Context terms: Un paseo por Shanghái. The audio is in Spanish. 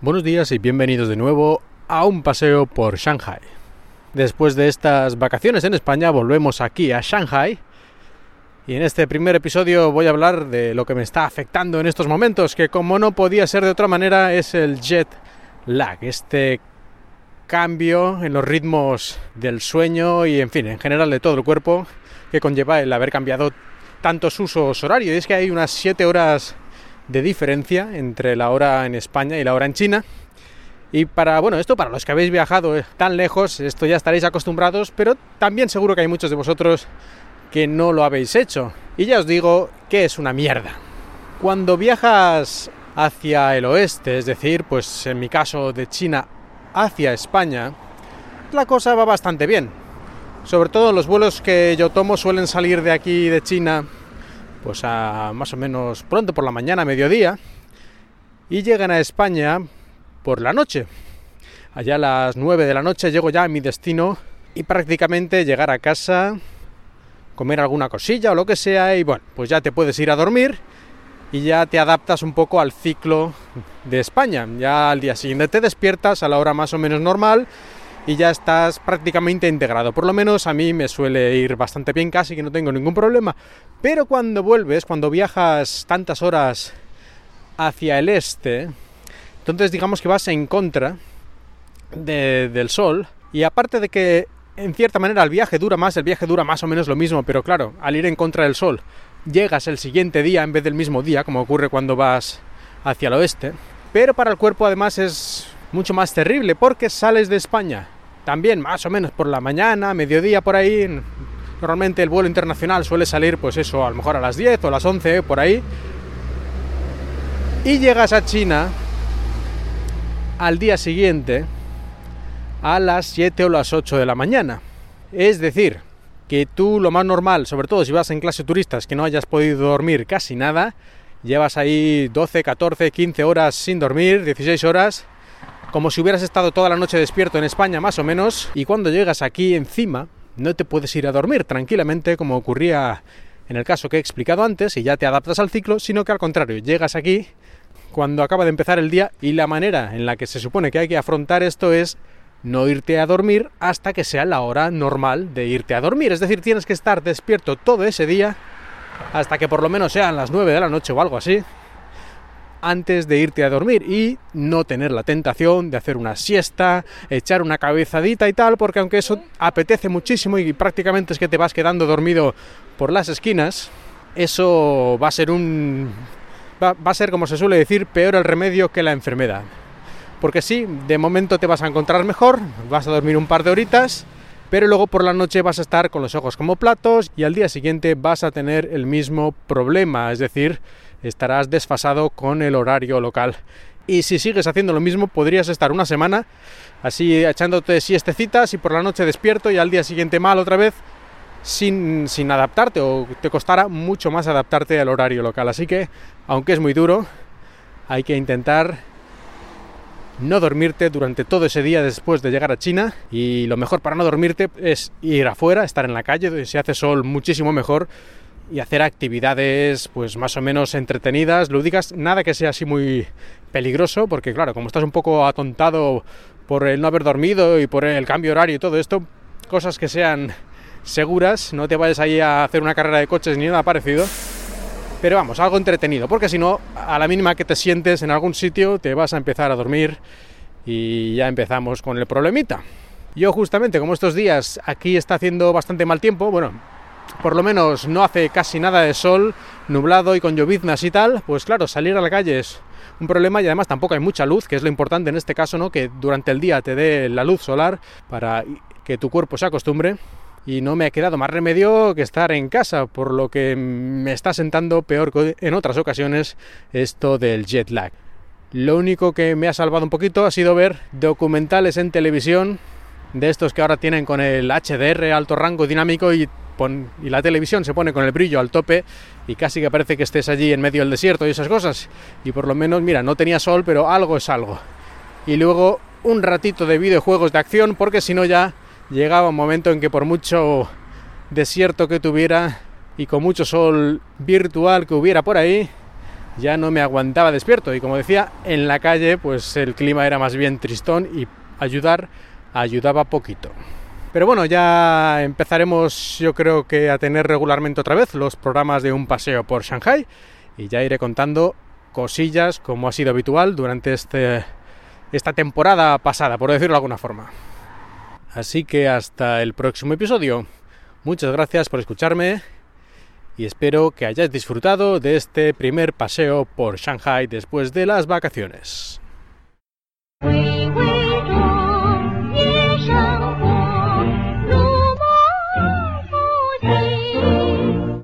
Buenos días y bienvenidos de nuevo a un paseo por Shanghái. Después de estas vacaciones en España volvemos aquí a Shanghái y en este primer episodio voy a hablar de lo que me está afectando en estos momentos, que como no podía ser de otra manera es el jet lag, este cambio en los ritmos del sueño y en fin, en general de todo el cuerpo que conlleva el haber cambiado tantos usos horarios. Es que hay unas 7 horas de diferencia entre la hora en España y la hora en China. Y para los que habéis viajado tan lejos, esto ya estaréis acostumbrados, pero también seguro que hay muchos de vosotros que no lo habéis hecho. Y ya os digo que es una mierda. Cuando viajas hacia el oeste, es decir, pues en mi caso de China hacia España, la cosa va bastante bien. Sobre todo los vuelos que yo tomo suelen salir de aquí de China pues a más o menos pronto por la mañana, mediodía, y llegan a España por la noche. Allá a las 9 de la noche llego ya a mi destino y prácticamente llegar a casa, comer alguna cosilla o lo que sea, y bueno, pues ya te puedes ir a dormir y ya te adaptas un poco al ciclo de España. Ya al día siguiente te despiertas a la hora más o menos normal y ya estás prácticamente integrado. Por lo menos a mí me suele ir bastante bien, casi que no tengo ningún problema. Pero cuando vuelves, cuando viajas tantas horas hacia el este, entonces digamos que vas en contra del sol. Y aparte de que, en cierta manera, el viaje dura más o menos lo mismo, pero claro, al ir en contra del sol, llegas el siguiente día en vez del mismo día, como ocurre cuando vas hacia el oeste. Pero para el cuerpo, además, es mucho más terrible, porque sales de España también más o menos por la mañana, mediodía, por ahí. Normalmente el vuelo internacional suele salir pues eso, a lo mejor a las 10 o a las 11, por ahí. Y llegas a China al día siguiente a las 7 o las 8 de la mañana. Es decir, que tú lo más normal, sobre todo si vas en clase turistas, que no hayas podido dormir casi nada, llevas ahí 12, 14, 15 horas sin dormir, 16 horas... como si hubieras estado toda la noche despierto en España, más o menos, y cuando llegas aquí encima no te puedes ir a dormir tranquilamente, como ocurría en el caso que he explicado antes, y ya te adaptas al ciclo, sino que al contrario, llegas aquí cuando acaba de empezar el día, y la manera en la que se supone que hay que afrontar esto es no irte a dormir hasta que sea la hora normal de irte a dormir. Es decir, tienes que estar despierto todo ese día, hasta que por lo menos sean las 9 de la noche o algo así, antes de irte a dormir, y no tener la tentación de hacer una siesta, echar una cabezadita y tal, porque aunque eso apetece muchísimo y prácticamente es que te vas quedando dormido por las esquinas, eso va a ser, como se suele decir, peor el remedio que la enfermedad. Porque sí, de momento te vas a encontrar mejor, vas a dormir un par de horitas, pero luego por la noche vas a estar con los ojos como platos y al día siguiente vas a tener el mismo problema, es decir, estarás desfasado con el horario local. Y si sigues haciendo lo mismo, podrías estar una semana así echándote siestecitas y por la noche despierto y al día siguiente mal otra vez, sin adaptarte, o te costará mucho más adaptarte al horario local. Así que, aunque es muy duro, hay que intentar no dormirte durante todo ese día después de llegar a China, y lo mejor para no dormirte es ir afuera, estar en la calle, si hace sol muchísimo mejor, y hacer actividades pues más o menos entretenidas, lúdicas, nada que sea así muy peligroso, porque claro, como estás un poco atontado por el no haber dormido y por el cambio horario y todo esto, cosas que sean seguras, no te vayas ahí a hacer una carrera de coches ni nada parecido. Pero vamos, algo entretenido, porque si no, a la mínima que te sientes en algún sitio, te vas a empezar a dormir y ya empezamos con el problemita. Yo justamente, como estos días aquí está haciendo bastante mal tiempo, bueno, por lo menos no hace casi nada de sol, nublado y con lloviznas y tal, pues claro, salir a la calle es un problema y además tampoco hay mucha luz, que es lo importante en este caso, ¿no? Que durante el día te dé la luz solar para que tu cuerpo se acostumbre. Y no me ha quedado más remedio que estar en casa, por lo que me está sentando peor que en otras ocasiones esto del jet lag. Lo único que me ha salvado un poquito ha sido ver documentales en televisión, de estos que ahora tienen con el HDR, alto rango dinámico, y la televisión se pone con el brillo al tope y casi que parece que estés allí en medio del desierto y esas cosas. Y por lo menos, mira, no tenía sol, pero algo es algo. Y luego un ratito de videojuegos de acción, porque si no ya llegaba un momento en que por mucho desierto que tuviera y con mucho sol virtual que hubiera por ahí, ya no me aguantaba despierto. Y como decía, en la calle pues el clima era más bien tristón y ayudaba poquito. Pero bueno, ya empezaremos, yo creo que a tener regularmente otra vez los programas de Un paseo por Shanghái, y ya iré contando cosillas como ha sido habitual durante esta temporada pasada, por decirlo de alguna forma. Así que hasta el próximo episodio. Muchas gracias por escucharme y espero que hayáis disfrutado de este primer paseo por Shanghái después de las vacaciones.